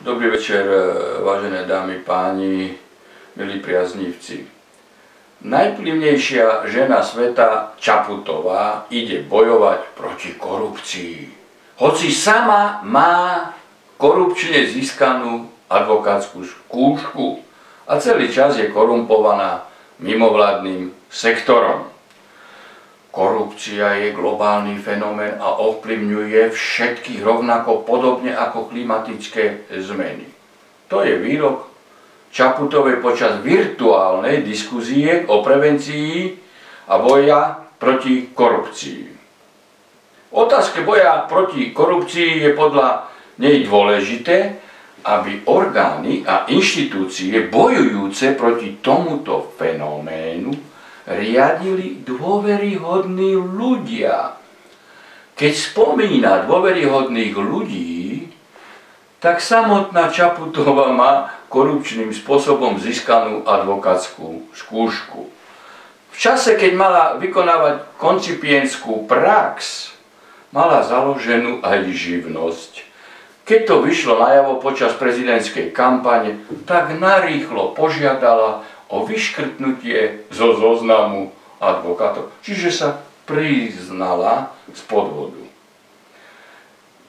Dobrý večer, vážené dámy, páni, milí priaznívci. Najvplyvnejšia žena sveta, Čaputová, ide bojovať proti korupcii. Hoci sama má korupčne získanú advokátsku skúšku a celý čas je korumpovaná mimovládnym sektorom. Korupcia je globálny fenomén a ovplyvňuje všetkých rovnako podobne ako klimatické zmeny. To je výrok Čaputovej počas virtuálnej diskuzie o prevencii a boja proti korupcii. Otázka boja proti korupcii je podľa nej dôležité, aby orgány a inštitúcie bojujúce proti tomuto fenoménu riadili dôveryhodní ľudia. Keď spomína dôveryhodných ľudí, tak samotná Čaputová má korupčným spôsobom získanú advokátsku skúšku. V čase, keď mala vykonávať koncipientskú prax, mala založenú aj živnosť. Keď to vyšlo najavo počas prezidentskej kampane, tak narýchlo požiadala o vyškrtnutie zo zoznamu advokátov. Čiže sa priznala z podvodu.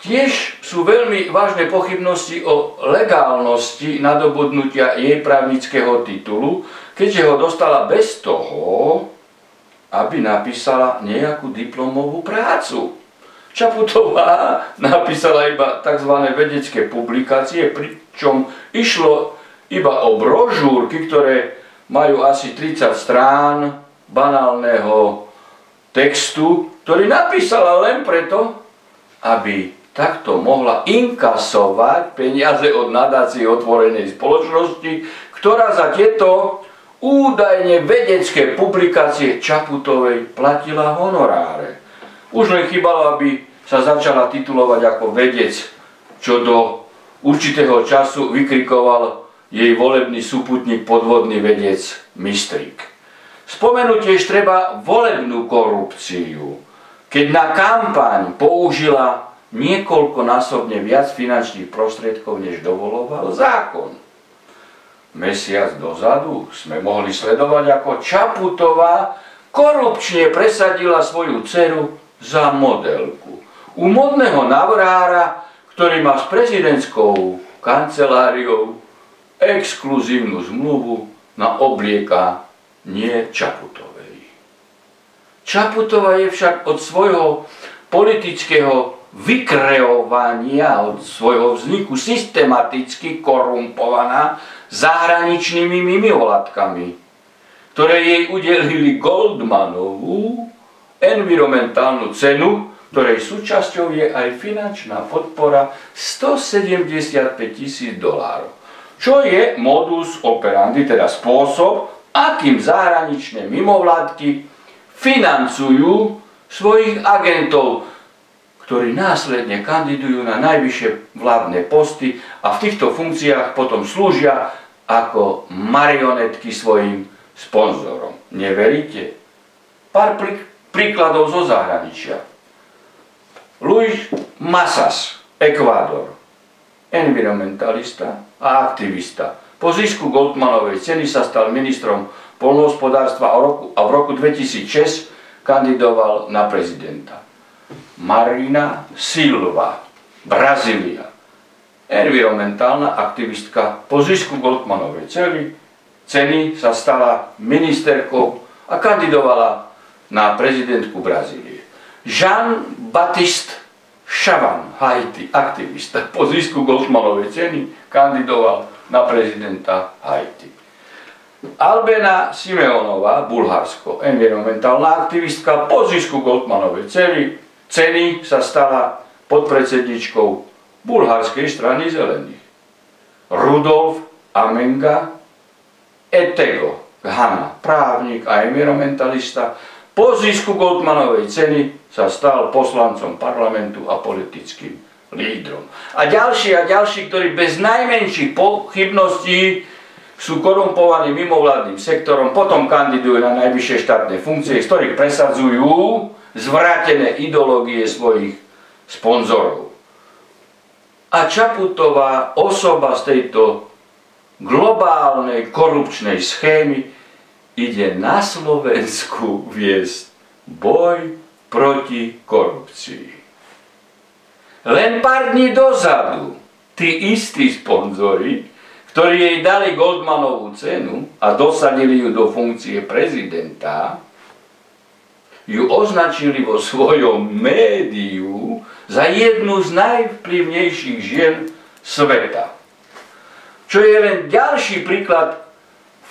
Tiež sú veľmi vážne pochybnosti o legálnosti nadobudnutia jej právnického titulu, keďže ho dostala bez toho, aby napísala nejakú diplomovú prácu. Čaputová napísala iba tzv. Vedecké publikácie, pričom išlo iba o brožúrky, ktoré majú asi 30 strán banálneho textu, ktorý napísala len preto, aby takto mohla inkasovať peniaze od nadácie otvorenej spoločnosti, ktorá za tieto údajne vedecké publikácie Čaputovej platila honoráre. Už len chýbalo, aby sa začala titulovať ako vedec, čo do určitého času vykrikoval jej volebný súputník, podvodný vedec Mistrík. Spomenúť tiež treba volebnú korupciu, keď na kampaň použila niekoľkonásobne viac finančných prostriedkov, než dovoloval zákon. Mesiac dozadu sme mohli sledovať, ako Čaputová korupčne presadila svoju dceru za modelku. U modného návrhára, ktorý má s prezidentskou kanceláriou exkluzívnu zmluvu na obliekanie Čaputovej. Čaputová je však od svojho politického vykreovania, od svojho vzniku systematicky korumpovaná zahraničnými mimovládkami, ktoré jej udelili Goldmanovú environmentálnu cenu, ktorej súčasťou je aj finančná podpora $175,000. Čo je modus operandi, teda spôsob, akým zahraničné mimovládky financujú svojich agentov, ktorí následne kandidujú na najvyššie vládne posty a v týchto funkciách potom slúžia ako marionetky svojim sponzorom. Neveríte? Pár príkladov zo zahraničia. Luis Masas, Ekvádor. Environmentalista a aktivista. Po zisku Goldmanovej ceny sa stal ministrom poľnohospodárstva a v roku 2006 kandidoval na prezidenta. Marina Silva, Brazília. Environmentálna aktivistka. Po zisku Goldmanovej ceny sa stala ministerkou a kandidovala na prezidentku Brazílie. Jean-Baptiste Šavan, Haiti, aktivista, po zisku Goldmanovej ceny kandidoval na prezidenta Haiti. Albena Simeonova, Bulharsko, environmentálna aktivistka, po zisku Goldmanovej ceny sa stala podpredsedničkou Bulharskej strany zelených. Rudolf Amenga, Etego, Ghana, právnik a environmentalista, po zisku Goldmanovej ceny sa stal poslancom parlamentu a politickým lídrom. A ďalší, ktorí bez najmenších pochybností sú korumpovaní mimovládnym sektorom, potom kandidujú na najvyššie štátne funkcie, z ktorých presadzujú zvrátené ideológie svojich sponzorov. a Čaputová, osoba z tejto globálnej korupčnej schémy, ide na Slovensku viesť boj proti korupcii. Len pár dní dozadu tí istí sponzori, ktorí jej dali Goldmanovú cenu a dosadili ju do funkcie prezidenta, ju označili vo svojom médiu za jednu z najvplyvnejších žien sveta. Čo je len ďalší príklad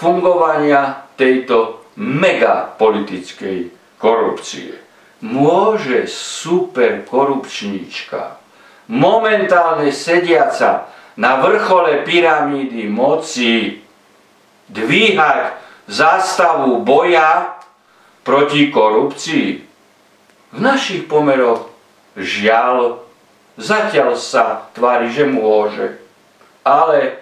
fungovania tejto megapolitickej korupcie. Môže superkorupčníčka, momentálne sediaca na vrchole pyramídy moci, dvíhať zástavu boja proti korupcii? V našich pomeroch žiaľ, zatiaľ sa tvári, že môže, ale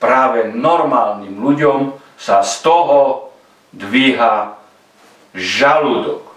práve normálnym ľuďom sa z toho dvíha žalúdok.